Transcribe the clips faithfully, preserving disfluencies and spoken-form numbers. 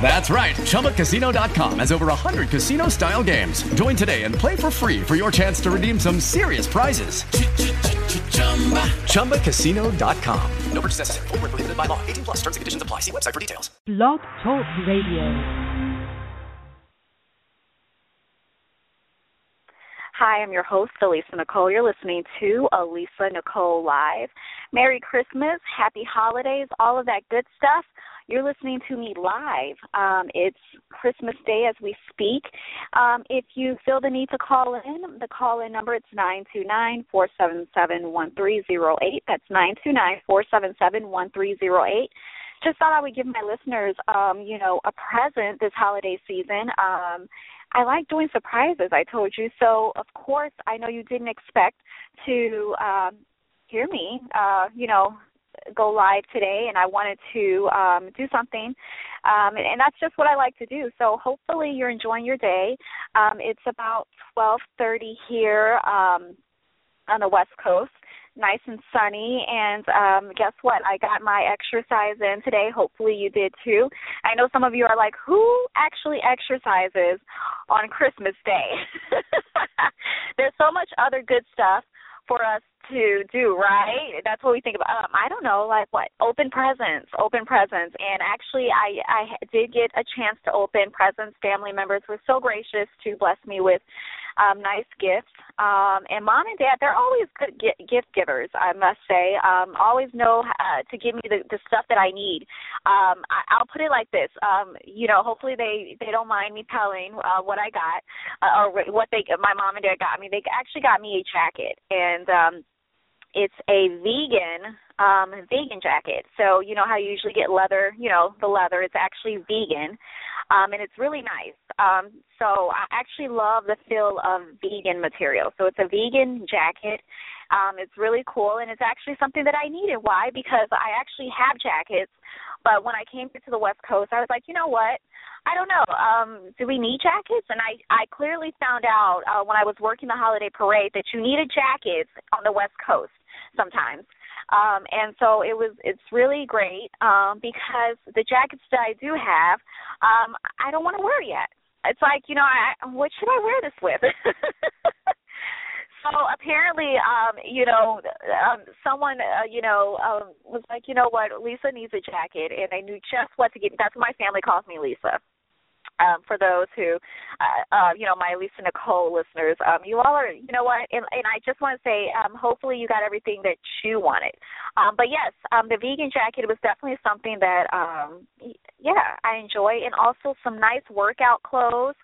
That's right. Chumba Casino dot com has over one hundred casino-style games. Join today and play for free for your chance to redeem some serious prizes. Chumba Casino dot com. No purchase necessary. Void where prohibited by law. eighteen plus terms and conditions apply. See website for details. Blog Talk Radio. Hi, I'm your host, Alisa Nicole. You're listening to Alisa Nicole Live. Merry Christmas, happy holidays, all of that good stuff. You're listening to me live. Um, it's Christmas Day as we speak. Um, if you feel the need to call in, the call-in number is nine two nine, four seven seven, one three zero eight. That's nine two nine, four seven seven, one three zero eight. Just thought I would give my listeners, um, you know, a present this holiday season. Um I like doing surprises, I told you. So, of course, I know you didn't expect to um, hear me, uh, you know, go live today, and I wanted to um, do something. Um, and that's just what I like to do. So hopefully you're enjoying your day. Um, it's about twelve thirty here um, on the West Coast. Nice and sunny, and um, guess what? I got my exercise in today. Hopefully you did too. I know some of you are like, who actually exercises on Christmas Day? There's so much other good stuff for us to do, right? That's what we think about. Um, I don't know, like what? Open presents, open presents. And actually I, I did get a chance to open presents. Family members were so gracious to bless me with Um, nice gifts, um, and Mom and Dad, they're always good gi- gift givers, I must say, um, always know uh, to give me the, the stuff that I need. Um, I, I'll put it like this, um, you know, hopefully they, they don't mind me telling uh, what I got, uh, or what they my Mom and Dad got me. They actually got me a jacket, and um, it's a vegan um, vegan jacket, so you know how you usually get leather, you know, the leather, it's actually vegan, um, and it's really nice. Um, so I actually love the feel of vegan material. So it's a vegan jacket. Um, it's really cool, and it's actually something that I needed. Why? Because I actually have jackets, but when I came to the West Coast, I was like, you know what? I don't know. Um, do we need jackets? And I, I clearly found out uh, when I was working the holiday parade that you needed jackets on the West Coast sometimes. Um, and so it was, it's really great um, because the jackets that I do have, um, I don't want to wear yet. It's like, you know, I, what should I wear this with? So apparently, um, you know, um, someone, uh, you know, um, was like, you know what, Lisa needs a jacket, and I knew just what to get. That's what my family calls me, Lisa. Um, for those who, uh, uh, you know, my Alisa Nicole listeners, um, you all are, you know what, and, and I just want to say, um, hopefully you got everything that you wanted. Um, but, yes, um, the vegan jacket was definitely something that, um, yeah, I enjoy, and also some nice workout clothes.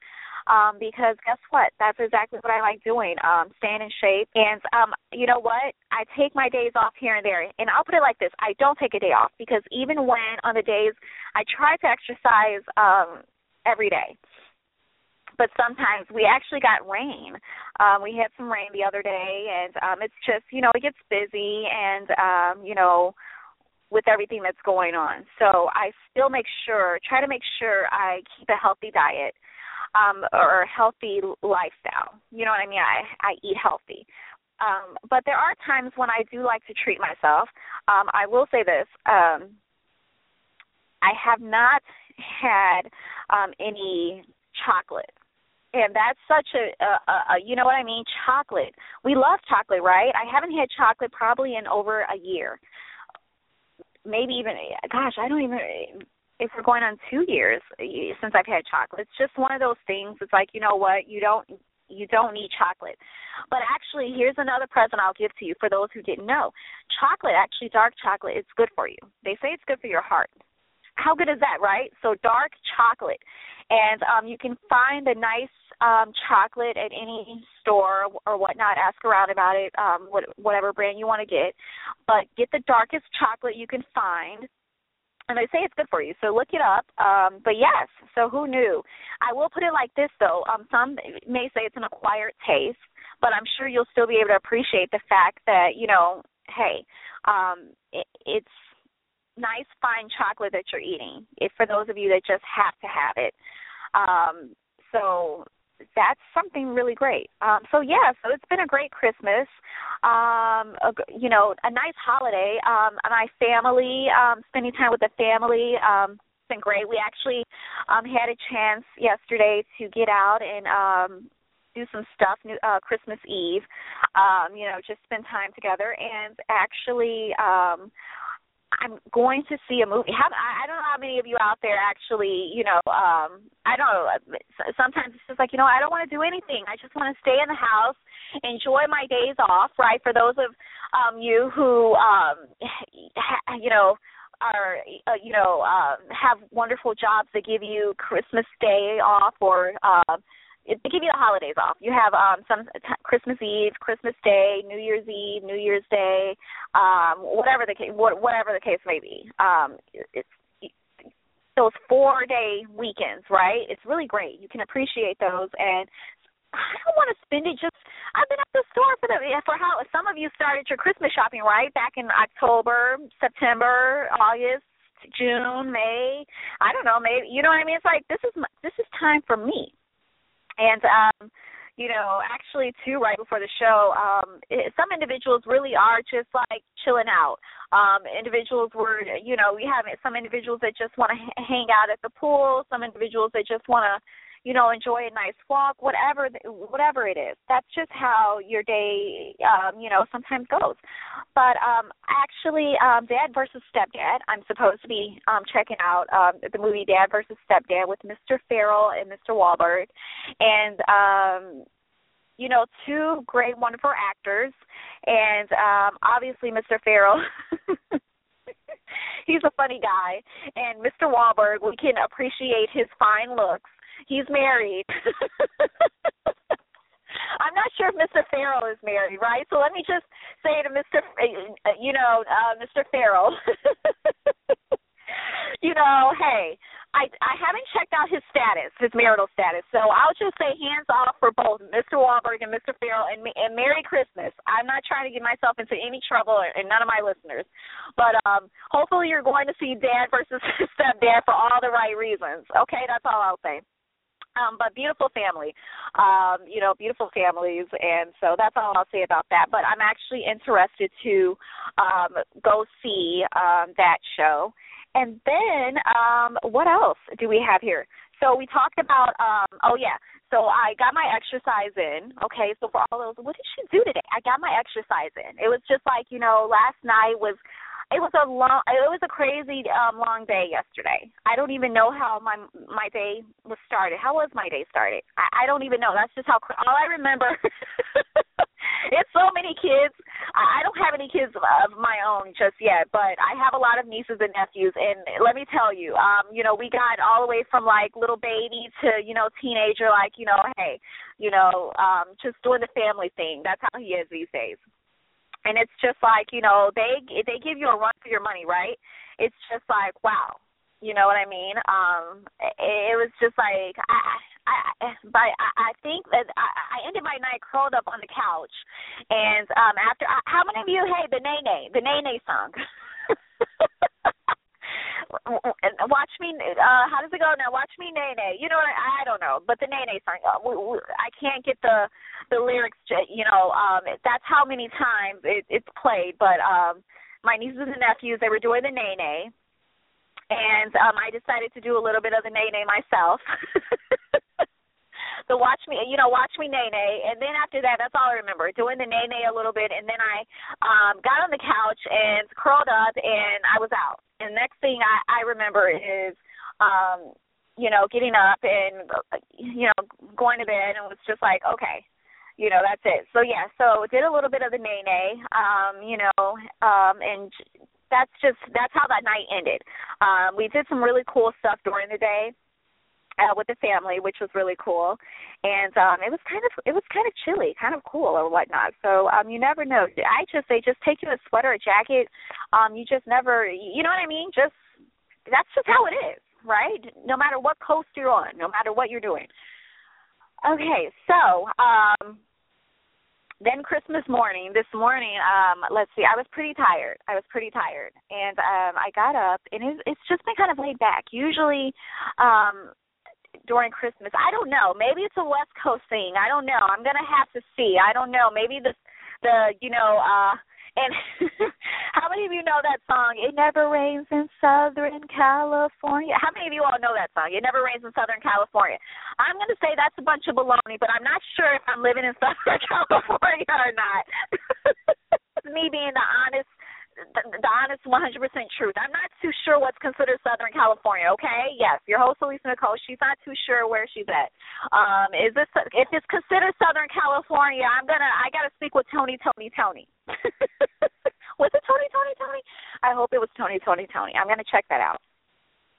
Um, because guess what? That's exactly what I like doing, um, staying in shape. And um, you know what? I take my days off here and there. And I'll put it like this. I don't take a day off because even when on the days, I try to exercise um, every day. But sometimes we actually got rain. Um, we had some rain the other day. And um, it's just, you know, it gets busy and, um, you know, with everything that's going on. So I still make sure, try to make sure I keep a healthy diet. Um, or a healthy lifestyle. You know what I mean? I, I eat healthy. Um, but there are times when I do like to treat myself. Um, I will say this. Um, I have not had um, any chocolate. And that's such a, a, a, you know what I mean, chocolate. We love chocolate, right? I haven't had chocolate probably in over a year. Maybe even, gosh, I don't even... if we're going on two years since I've had chocolate. It's just one of those things. It's like, you know what, you don't you don't need chocolate. But actually, here's another present I'll give to you for those who didn't know. Chocolate, actually dark chocolate, it's good for you. They say it's good for your heart. How good is that, right? So dark chocolate. And um, you can find a nice um, chocolate at any store or whatnot. Ask around about it, um, whatever brand you want to get. But get the darkest chocolate you can find. And they say it's good for you, so look it up. Um, but, yes, so who knew? I will put it like this, though. Um, some may say it's an acquired taste, but I'm sure you'll still be able to appreciate the fact that, you know, hey, um, it, it's nice, fine chocolate that you're eating, if for those of you that just have to have it. Um, so that's something really great. Um, so, yeah, so it's been a great Christmas, um, a, you know, a nice holiday. Um, my family, um, spending time with the family, um, it's been great. We actually um, had a chance yesterday to get out and um, do some stuff, uh, Christmas Eve, um, you know, just spend time together. And actually um, I'm going to see a movie. How, I don't know how many of you out there actually, you know, um, I don't know. Sometimes it's just like, you know, I don't want to do anything. I just want to stay in the house, enjoy my days off, right, for those of um, you who, um, you know, are, uh, you know, uh, have wonderful jobs that give you Christmas Day off, or uh, they give you the holidays off. You have um, some t- Christmas Eve, Christmas Day, New Year's Eve, New Year's Day, um, whatever the case, whatever the case may be. Um, it's, it's those four-day weekends, right? It's really great. You can appreciate those, and I don't want to spend it just – I've been at the store for the for how some of you started your Christmas shopping, right, back in October, September, August, June, May. I don't know, maybe – you know what I mean? It's like this is my, this is time for me. And, um, you know, actually, too, right before the show, um, it, some individuals really are just, like, chilling out. Um, individuals were – you know, we have some individuals that just want to h- hang out at the pool, some individuals that just want to – you know, enjoy a nice walk, whatever whatever it is. That's just how your day, um, you know, sometimes goes. But um, actually, um, Dad versus. Stepdad, I'm supposed to be um, checking out um, the movie Dad versus. Stepdad with Mister Ferrell and Mister Wahlberg. And, um, you know, two great, wonderful actors. And um, obviously Mister Ferrell. He's a funny guy. And Mister Wahlberg, we can appreciate his fine looks. He's married. I'm not sure if Mister Ferrell is married, right? So let me just say to Mister, you know, uh, Mister Ferrell, you know, hey, I I haven't checked out his status, his marital status. So I'll just say hands off for both Mister Wahlberg and Mister Ferrell, and, and Merry Christmas. I'm not trying to get myself into any trouble, and none of my listeners. But um, hopefully you're going to see Dad versus Stepdad for all the right reasons. Okay, that's all I'll say. Um, but beautiful family, um, you know, beautiful families, and so that's all I'll say about that. But I'm actually interested to um, go see um, that show. And then um, what else do we have here? So we talked about, um, oh, yeah, so I got my exercise in, okay, so for all those, what did she do today? I got my exercise in. It was just like, you know, last night was – It was a long, it was a crazy um, long day yesterday. I don't even know how my my day was started. How was my day started? I, I don't even know. That's just how. All I remember, it's so many kids. I, I don't have any kids of my own just yet, but I have a lot of nieces and nephews. And let me tell you, um, you know, we got all the way from like little baby to you know teenager. Like you know, hey, you know, um, just doing the family thing. That's how he is these days. And it's just like, you know, they they give you a run for your money, right? It's just like, wow, you know what I mean? Um, it, it was just like, I, I, but I, I think that I, I ended my night curled up on the couch. And um, after, I, how many of you, hey, the Nae Nae, the Nae Nae song? Watch me, uh, how does it go now? Watch me, Nae Nae. You know, I, I don't know, but the Nae Nae song, I can't get the the lyrics, you know, um, that's how many times it, it's played. But um, my nieces and nephews, they were doing the Nae Nae, and um, I decided to do a little bit of the Nae Nae myself. So watch me, you know, watch me Nae Nae. And then after that, that's all I remember, doing the Nae Nae a little bit. And then I um, got on the couch and curled up, and I was out. And the next thing I, I remember is, um, you know, getting up and, you know, going to bed, and was just like, okay, you know, that's it. So, yeah, so did a little bit of the Nae Nae, um, you know, um, and that's just that's how that night ended. Um, we did some really cool stuff during the day. Uh, with the family, which was really cool, and um, it was kind of it was kind of chilly, kind of cool or whatnot. So um, you never know. I just say just take you a sweater, a jacket. Um, you just never, you know what I mean? Just that's just how it is, right? No matter what coast you're on, no matter what you're doing. Okay, so um, Then Christmas morning, this morning, um, let's see, I was pretty tired. I was pretty tired. And um, I got up, and it's, it's just been kind of laid back. Usually um, during Christmas, I don't know. Maybe it's a West Coast thing. I don't know. I'm going to have to see. I don't know. Maybe the, the you know, uh, and how many of you know that song, It Never Rains in Southern California? How many of you all know that song, It Never Rains in Southern California? I'm going to say that's a bunch of baloney, but I'm not sure if I'm living in Southern California or not. Me being the honest, the, the honest one hundred percent truth. I'm not too sure what's considered Southern California, okay? Yes, your host, Alisa Nicole, she's not too sure where she's at. Um, is this, if it's considered Southern California, I'm going to, I got to speak with Tony, Tony, Tony. Was it Tony, Tony, Tony? I hope it was Tony, Tony, Tony. I'm going to check that out.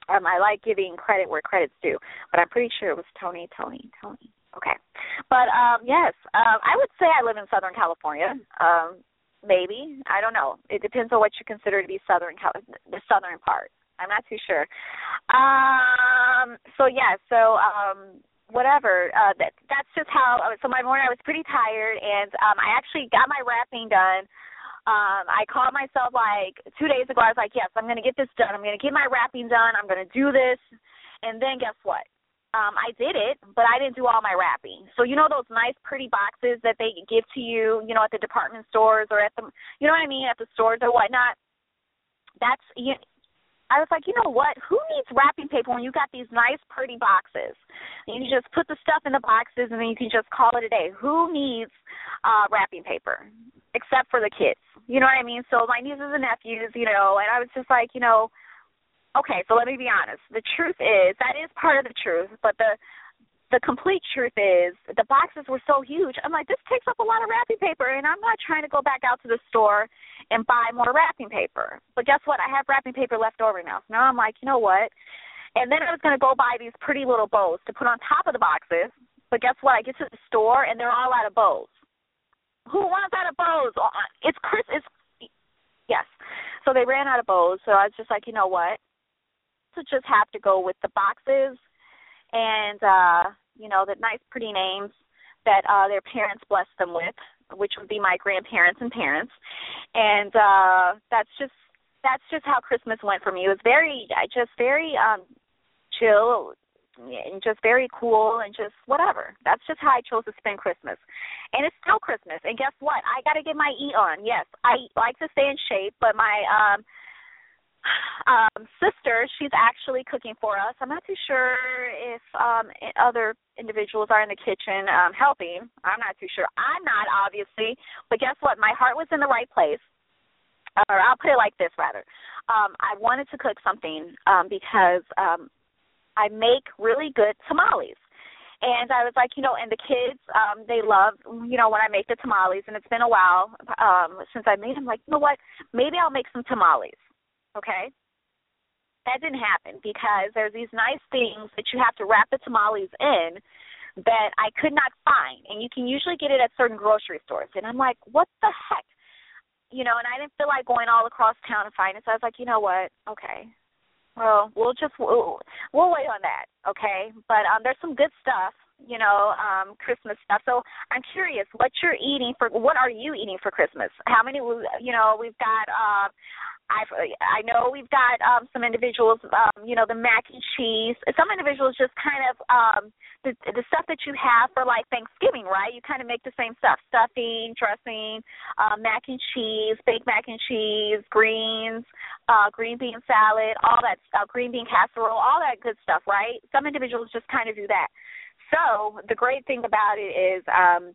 Um, I like giving credit where credit's due, but I'm pretty sure it was Tony, Tony, Tony. Okay. But, um, yes, uh, I would say I live in Southern California, um, maybe. I don't know. It depends on what you consider to be Southern Cali- the southern part. I'm not too sure. Um, so, yeah, so um, whatever. Uh, that, that's just how – so my morning I was pretty tired, and um, I actually got my wrapping done. Um, I called myself like two days ago. I was like, yes, I'm going to get this done. I'm going to get my wrapping done. I'm going to do this. And then guess what? Um, I did it, but I didn't do all my wrapping. So, you know, those nice, pretty boxes that they give to you, you know, at the department stores or at the, you know what I mean, at the stores or whatnot. That's, you, I was like, you know what? Who needs wrapping paper when you got these nice, pretty boxes? And you just put the stuff in the boxes and then you can just call it a day. Who needs uh, wrapping paper? Except for the kids, you know what I mean? So my nieces and nephews, you know, and I was just like, you know, okay, so let me be honest. The truth is, that is part of the truth, but the the complete truth is the boxes were so huge. I'm like, this takes up a lot of wrapping paper, and I'm not trying to go back out to the store and buy more wrapping paper. But guess what? I have wrapping paper left over now. So now I'm like, you know what? And then I was going to go buy these pretty little bows to put on top of the boxes, but guess what? I get to the store, and they're all out of bows. Who wants out of bows? It's Chris. It's yes. So they ran out of bows. So I was just like, you know what? So just have to go with the boxes and, uh, you know, the nice, pretty names that uh, their parents blessed them with, which would be my grandparents and parents. And uh, that's just that's just how Christmas went for me. It was very, just very um, chill. And just very cool and just whatever. That's just how I chose to spend Christmas. And it's still Christmas. And guess what? I got to get my eat on. Yes, I like to stay in shape, but my um, um, sister, she's actually cooking for us. I'm not too sure if um, other individuals are in the kitchen um, helping. I'm not too sure. I'm not, obviously. But guess what? My heart was in the right place. Or I'll put it like this, rather. Um, I wanted to cook something um, because um, – I make really good tamales. And I was like, you know, and the kids, um, they love, you know, when I make the tamales. And it's been a while um, since I made them. Like, you know what, maybe I'll make some tamales, okay? That didn't happen because there's these nice things that you have to wrap the tamales in that I could not find. And you can usually get it at certain grocery stores. And I'm like, what the heck? You know, and I didn't feel like going all across town to find it. So I was like, you know what, okay. Well, we'll just we'll, we'll wait on that, okay? But um, there's some good stuff, you know, um, Christmas stuff. So I'm curious, what you're eating for? What are you eating for Christmas? How many? You know, we've got. Uh, I I know we've got um, some individuals. Um, you know, the mac and cheese. Some individuals just kind of um, the the stuff that you have for like Thanksgiving, right? You kind of make the same stuff: stuffing, dressing, uh, mac and cheese, baked mac and cheese, greens. Uh, green bean salad, all that stuff, green bean casserole, all that good stuff, right? Some individuals just kind of do that. So the great thing about it is um,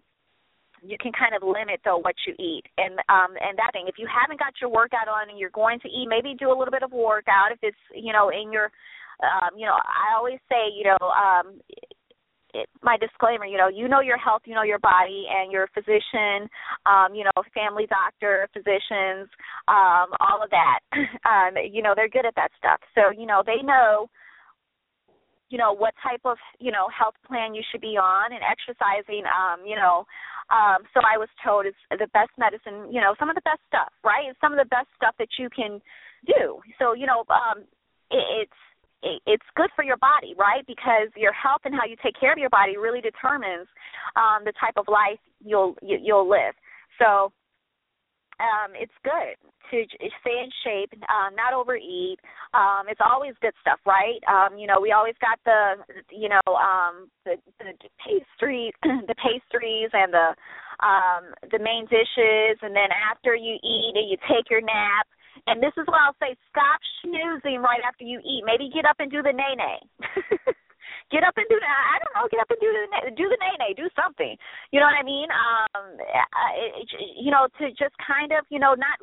you can kind of limit, though, what you eat. And um, and that thing, if you haven't got your workout on and you're going to eat, maybe do a little bit of workout if it's, you know, in your, um, you know, I always say, you know, um, it, my disclaimer, you know, you know your health, you know your body, and your physician, um, you know, family doctor, physicians, um, all of that, um, you know, they're good at that stuff. So, you know, they know, you know, what type of, you know, health plan you should be on and exercising, um, you know. Um, so I was told it's the best medicine, you know, some of the best stuff, right? It's some of the best stuff that you can do. So, you know, um, it, it's, it's good for your body, right? Because your health and how you take care of your body really determines um, the type of life you'll you, you'll live. So um, it's good to stay in shape, um, not overeat. Um, it's always good stuff, right? Um, you know, we always got the, you know, um, the, the pastry, the pastries and the um, the main dishes, and then after you eat and you take your nap. And this is what I'll say, stop schnoozing right after you eat. Maybe get up and do the nae nae. Get up and do, I don't know, get up and do the do the nae nae, do something. You know what I mean? Um, it, you know, to just kind of, you know, not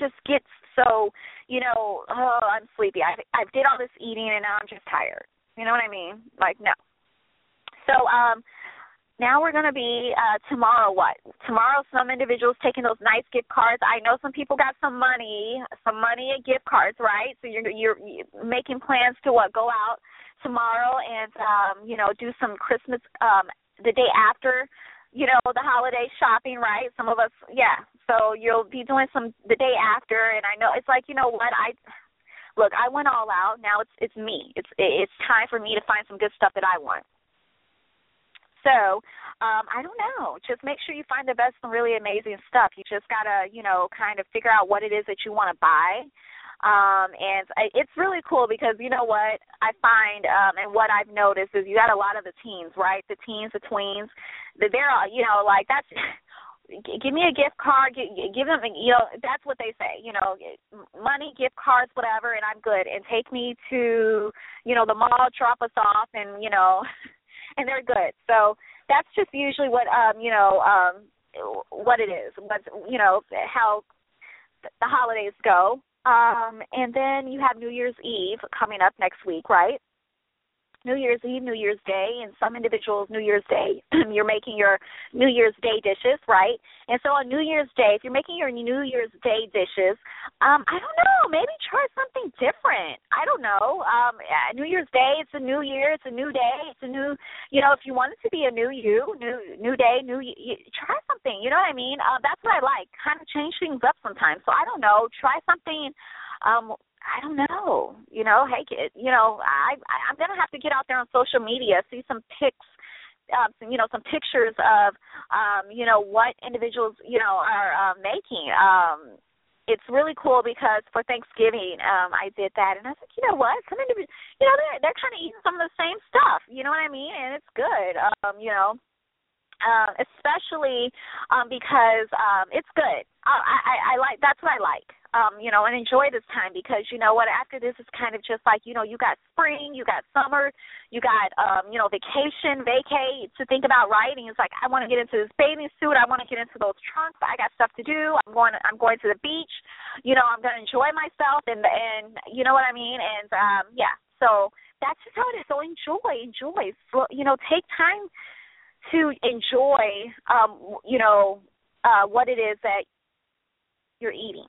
just get so, you know, oh, I'm sleepy. I I did all this eating and now I'm just tired. You know what I mean? Like, no. So, um. Now we're going to be, uh, tomorrow what? Tomorrow some individuals taking those nice gift cards. I know some people got some money, some money and gift cards, right? So you're, you're making plans to what? Go out tomorrow and, um, you know, do some Christmas, um, the day after, you know, the holiday shopping, right? Some of us, yeah. So you'll be doing some the day after. And I know it's like, you know what? I look, I went all out. Now it's, it's me. It's, it's time for me to find some good stuff that I want. So, um, I don't know. Just make sure you find the best and really amazing stuff. You just got to, you know, kind of figure out what it is that you want to buy. Um, and I, it's really cool because, you know what, I find um, and what I've noticed is you got a lot of the teens, right, the teens, the tweens. They're all, you know, like that's give me a gift card, give, give them, you know, that's what they say, you know, money, gift cards, whatever, and I'm good. And take me to, you know, the mall, drop us off, and, you know, and they're good. So that's just usually what, um, you know, um, what it is, what, you know, how the holidays go. Um, and then you have New Year's Eve coming up next week, right? New Year's Eve, New Year's Day, and some individuals, New Year's Day, you're making your New Year's Day dishes, right? And so on New Year's Day, if you're making your New Year's Day dishes, um, I don't know, maybe try something different. I don't know. Um, New Year's Day, it's a new year, it's a new day, it's a new, you know, if you want it to be a new you, new new day, new you, try something, you know what I mean? Uh, that's what I like, kind of change things up sometimes. So I don't know, try something um I don't know, you know, hey, kid, you know, I, I, I'm going to have to get out there on social media, see some pics, um, some, you know, some pictures of, um, you know, what individuals, you know, are uh, making. Um, it's really cool because for Thanksgiving um, I did that, and I was like, you know what, some individuals, you know, they're, they're kind of eating some of the same stuff, you know what I mean, and it's good, um, you know. Um, especially um, because um, it's good. I, I, I like that's what I like, um, you know, and enjoy this time because you know what? After this, it's kind of just like you know, you got spring, you got summer, you got um, you know, vacation, vacay to think about writing. It's like I want to get into this bathing suit, I want to get into those trunks. I got stuff to do. I'm going, I'm going to the beach. You know, I'm gonna enjoy myself, and and you know what I mean. And um, yeah, so that's just how it is. So enjoy, enjoy. So, you know, take time to enjoy, um, you know, uh, what it is that you're eating,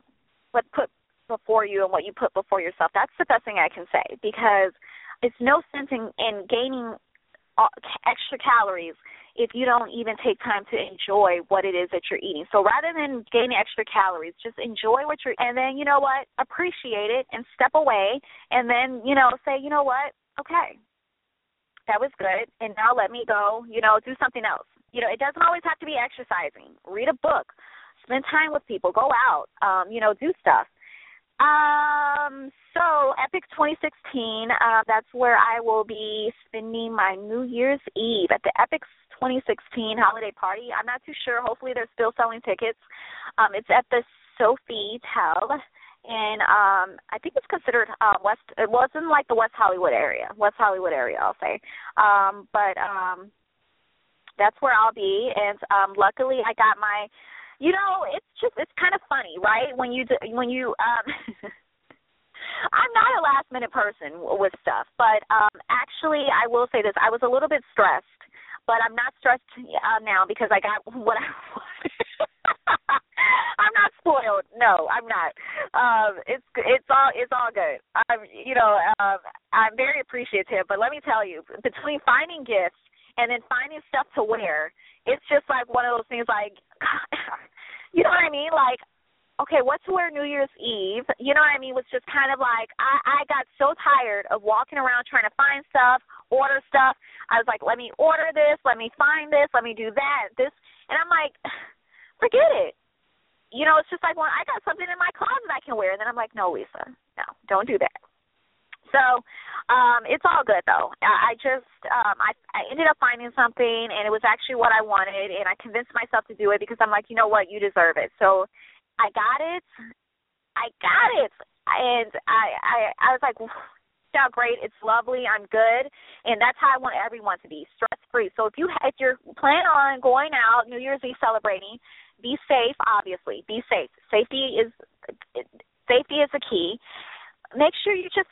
what put before you and what you put before yourself. That's the best thing I can say because it's no sense in, in gaining extra calories if you don't even take time to enjoy what it is that you're eating. So rather than gaining extra calories, just enjoy what you're, and then, you know what, appreciate it and step away and then, you know, say, you know what, okay, that was good, and now let me go, you know, do something else. You know, it doesn't always have to be exercising. Read a book. Spend time with people. Go out. Um, you know, do stuff. Um, so, Epic twenty sixteen, uh, that's where I will be spending my New Year's Eve at the Epic twenty sixteen holiday party. I'm not too sure. Hopefully they're still selling tickets. Um, it's at the Sofitel. And um, I think it's considered uh, West. It wasn't like the West Hollywood area. West Hollywood area, I'll say. Um, but um, that's where I'll be. And um, luckily, I got my. You know, it's just it's kind of funny, right? When you do, when you. Um, I'm not a last minute person with stuff, but um, actually, I will say this: I was a little bit stressed, but I'm not stressed uh, now because I got what I wanted. I'm not spoiled. No, I'm not. Um, it's it's all it's all good. I'm you know um, I'm very appreciative. But let me tell you, between finding gifts and then finding stuff to wear, it's just like one of those things. Like, you know what I mean? Like, okay, what to wear New Year's Eve, you know what I mean, was just kind of like, I, I got so tired of walking around trying to find stuff, order stuff. I was like, let me order this, let me find this, let me do that, this. And I'm like, forget it. You know, it's just like, well, I got something in my closet I can wear. And then I'm like, no, Lisa, no, don't do that. So um, it's all good, though. I, I just um, I, I ended up finding something, and it was actually what I wanted, and I convinced myself to do it because I'm like, you know what, you deserve it. So I got it. I got it. And I, I, I was like, yeah, great. It's lovely. I'm good. And that's how I want everyone to be, stress-free. So if, you, if you're planning on going out, New Year's Eve celebrating, be safe, obviously. Be safe. Safety is safety is the key. Make sure you just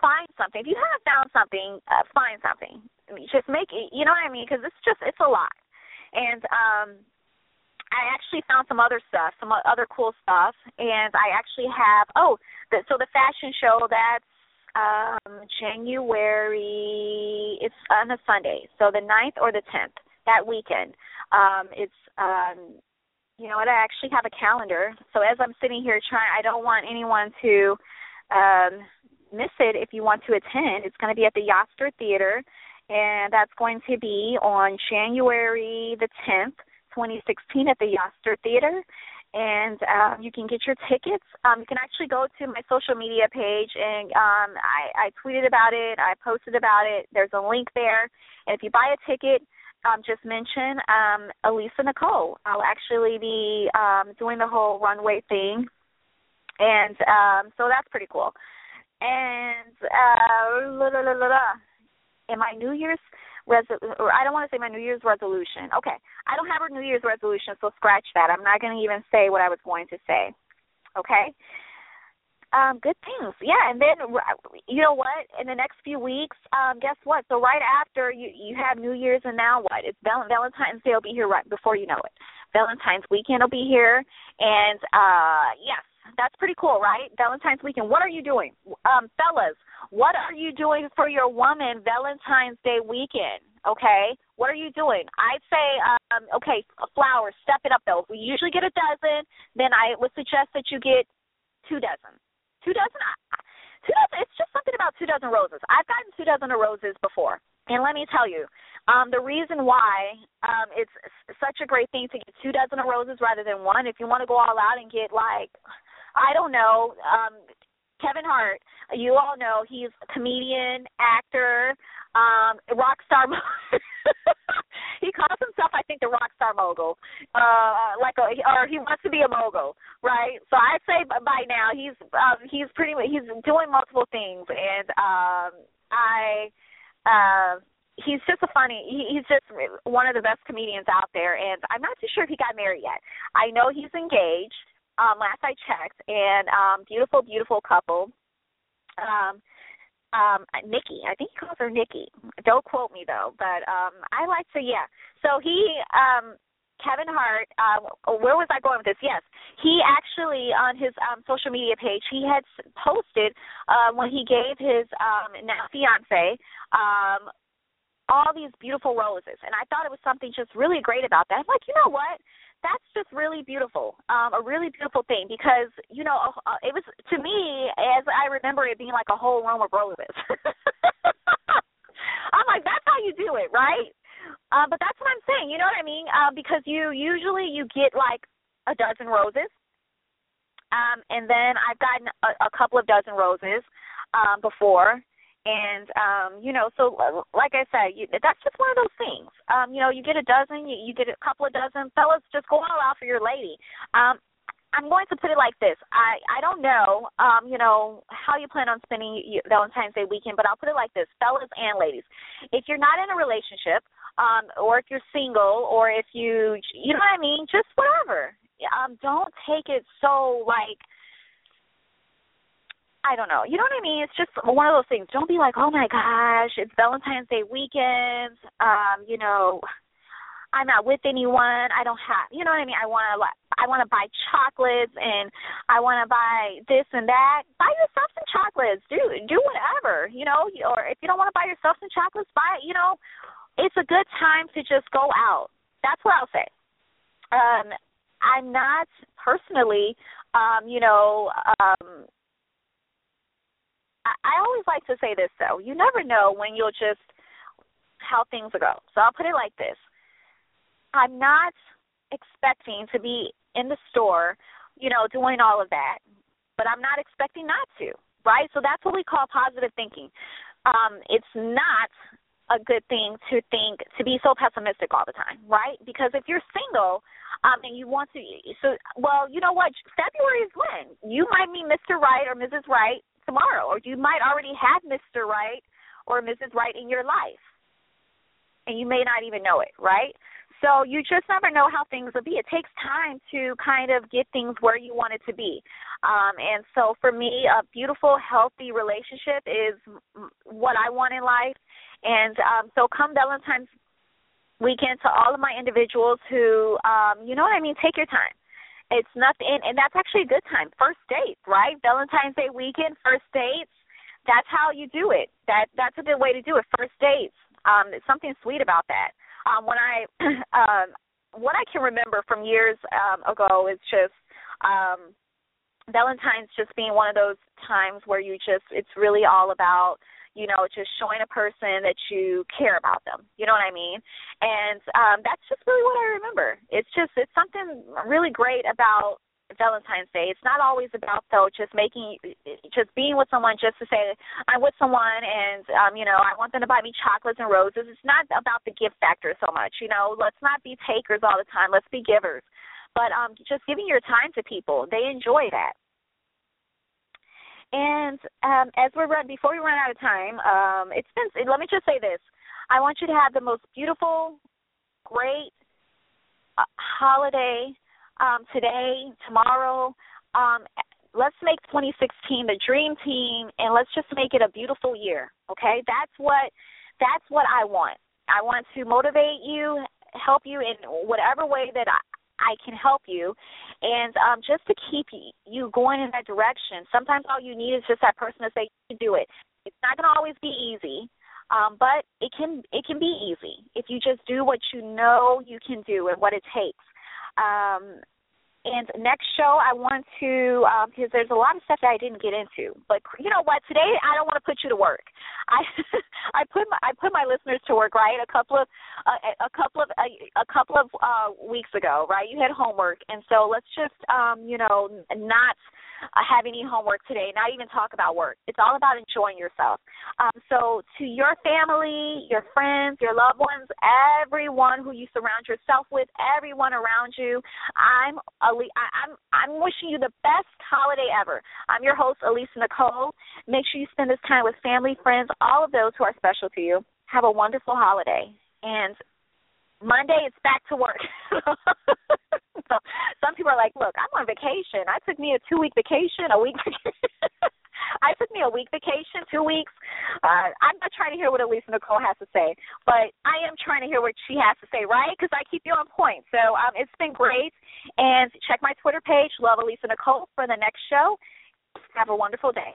find something. If you haven't found something, uh, find something. I mean, just make it, you know what I mean? Because it's just, it's a lot. And, um, I actually found some other stuff, some other cool stuff, and I actually have, oh, the, so the fashion show, that's um, January, it's on a Sunday, so the ninth or the tenth, that weekend. Um, it's, um, you know what, I actually have a calendar, so as I'm sitting here trying, I don't want anyone to um, miss it. If you want to attend, it's going to be at the Yoster Theater, and that's going to be on January the tenth, twenty sixteen at the Yoster Theater, and um, you can get your tickets. Um, you can actually go to my social media page, and um, I, I tweeted about it. I posted about it. There's a link there, and if you buy a ticket, um, just mention um, Alisa Nicole. I'll actually be um, doing the whole runway thing, and um, so that's pretty cool. And uh, la, la, la, la, la. And my New Year's Resol- or I don't want to say my New Year's resolution. Okay, I don't have a New Year's resolution, so scratch that. I'm not going to even say what I was going to say. Okay? Um, good things. Yeah, and then, you know what, in the next few weeks, um, guess what? So right after you, you have New Year's, and now what? It's Val- Valentine's Day will be here right before you know it. Valentine's weekend will be here, and, uh, yes, that's pretty cool, right? Valentine's weekend. What are you doing? Um, fellas, what are you doing for your woman Valentine's Day weekend, okay? What are you doing? I'd say, um, okay, flowers, step it up, though. We usually get a dozen. Then I would suggest that you get two dozen. Two dozen? Two dozen. It's just something about two dozen roses. I've gotten two dozen of roses before, and let me tell you, Um, the reason why um, it's such a great thing to get two dozen of roses rather than one, if you want to go all out and get, like, I don't know, um, Kevin Hart, you all know he's a comedian, actor, um, rock star. He calls himself, I think, the rock star mogul, uh, like, a, or he wants to be a mogul, right? So I'd say by now he's um, he's pretty he's doing multiple things, and um, I. Uh, He's just a funny, he's just one of the best comedians out there, and I'm not too sure if he got married yet. I know he's engaged, um, last I checked, and um, beautiful, beautiful couple. Um, um, Nikki, I think he calls her Nikki. Don't quote me, though, but um, I like to, yeah. So he, um, Kevin Hart, uh, where was I going with this? Yes, he actually, on his um, social media page, he had posted uh, when he gave his um, now fiancé, um, all these beautiful roses, and I thought it was something just really great about that. I'm like, you know what? That's just really beautiful, um, a really beautiful thing because, you know, uh, it was, to me, as I remember it being like a whole room of roses. I'm like, that's how you do it, right? Uh, but that's what I'm saying, you know what I mean? Uh, because you usually you get like a dozen roses, um, and then I've gotten a, a couple of dozen roses um, before. And, um, you know, so like I said, you, that's just one of those things. Um, you know, you get a dozen, you, you get a couple of dozen. Fellas, just go all out for your lady. Um, I'm going to put it like this. I, I don't know, um, you know, how you plan on spending Valentine's Day weekend, but I'll put it like this, fellas and ladies. If you're not in a relationship um, or if you're single or if you, you know what I mean, just whatever. Um, don't take it so, like, I don't know. You know what I mean? It's just one of those things. Don't be like, oh, my gosh, it's Valentine's Day weekend. Um, you know, I'm not with anyone. I don't have, you know what I mean? I want to I want to buy chocolates and I want to buy this and that. Buy yourself some chocolates. Do do whatever, you know, or if you don't want to buy yourself some chocolates, buy, you know, it's a good time to just go out. That's what I'll say. Um, I'm not personally, um, you know, um, I, I always like to say this, though. You never know when you'll just, how things will go. So I'll put it like this. I'm not expecting to be in the store, you know, doing all of that, but I'm not expecting not to, right? So that's what we call positive thinking. Um, it's not a good thing to think, to be so pessimistic all the time, right? Because if you're single um, and you want to, so well, you know what, February is when. You might meet Mister Right or Missus Right tomorrow, or you might already have Mister Right or Missus Right in your life, and you may not even know it, right? So you just never know how things will be. It takes time to kind of get things where you want it to be. Um, and so for me, a beautiful, healthy relationship is what I want in life. And um, so come Valentine's weekend, to all of my individuals who, um, you know what I mean, take your time. It's nothing, and, and that's actually a good time. First dates, right? Valentine's Day weekend, first dates. That's how you do it. That That's a good way to do it, first dates. Um, there's something sweet about that. Um, when I, um, what I can remember from years um, ago is just um, Valentine's just being one of those times where you just, it's really all about, you know, just showing a person that you care about them. You know what I mean? And um, that's just really what I remember. It's just, it's something really great about Valentine's Day. It's not always about, though, just making, just being with someone just to say I'm with someone and, um, you know, I want them to buy me chocolates and roses. It's not about the gift factor so much, you know. Let's not be takers all the time. Let's be givers. But um, just giving your time to people, they enjoy that. And um, as we're run, before we run out of time, um, it's been, let me just say this. I want you to have the most beautiful, great uh, holiday. Um, today, tomorrow, um, let's make twenty sixteen the dream team, and let's just make it a beautiful year, okay? That's what that's what I want. I want to motivate you, help you in whatever way that I, I can help you, and um, just to keep you going in that direction. Sometimes all you need is just that person to say you can do it. It's not going to always be easy. Um, but it can it can be easy if you just do what you know you can do and what it takes. Um, and next show I want to, um, because there's a lot of stuff that I didn't get into. But you know what? Today I don't want to put you to work. I I put my I put my listeners to work, right? A couple of uh, a couple of uh, a couple of uh, weeks ago, right? You had homework, and so let's just um, you know not uh, have any homework today. Not even talk about work. It's all about enjoying yourself. Um, so to your family, your friends, your loved ones, everyone who you surround yourself with, everyone around you, I'm Ali- I- I'm I'm wishing you the best holiday ever. I'm your host, Alisa Nicole. Make sure you spend this time with family, friends, all of those who are special to you. Have a wonderful holiday. And Monday, it's back to work. So some people are like, look, I'm on vacation. I took me a two-week vacation, a week vacation. I took me a week vacation, two weeks. Uh, I'm not trying to hear what Alisa Nicole has to say, but I am trying to hear what she has to say, right? Because I keep you on point. So um, it's been great. And check my Twitter page, Love Alisa Nicole, for the next show. Have a wonderful day.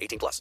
eighteen plus.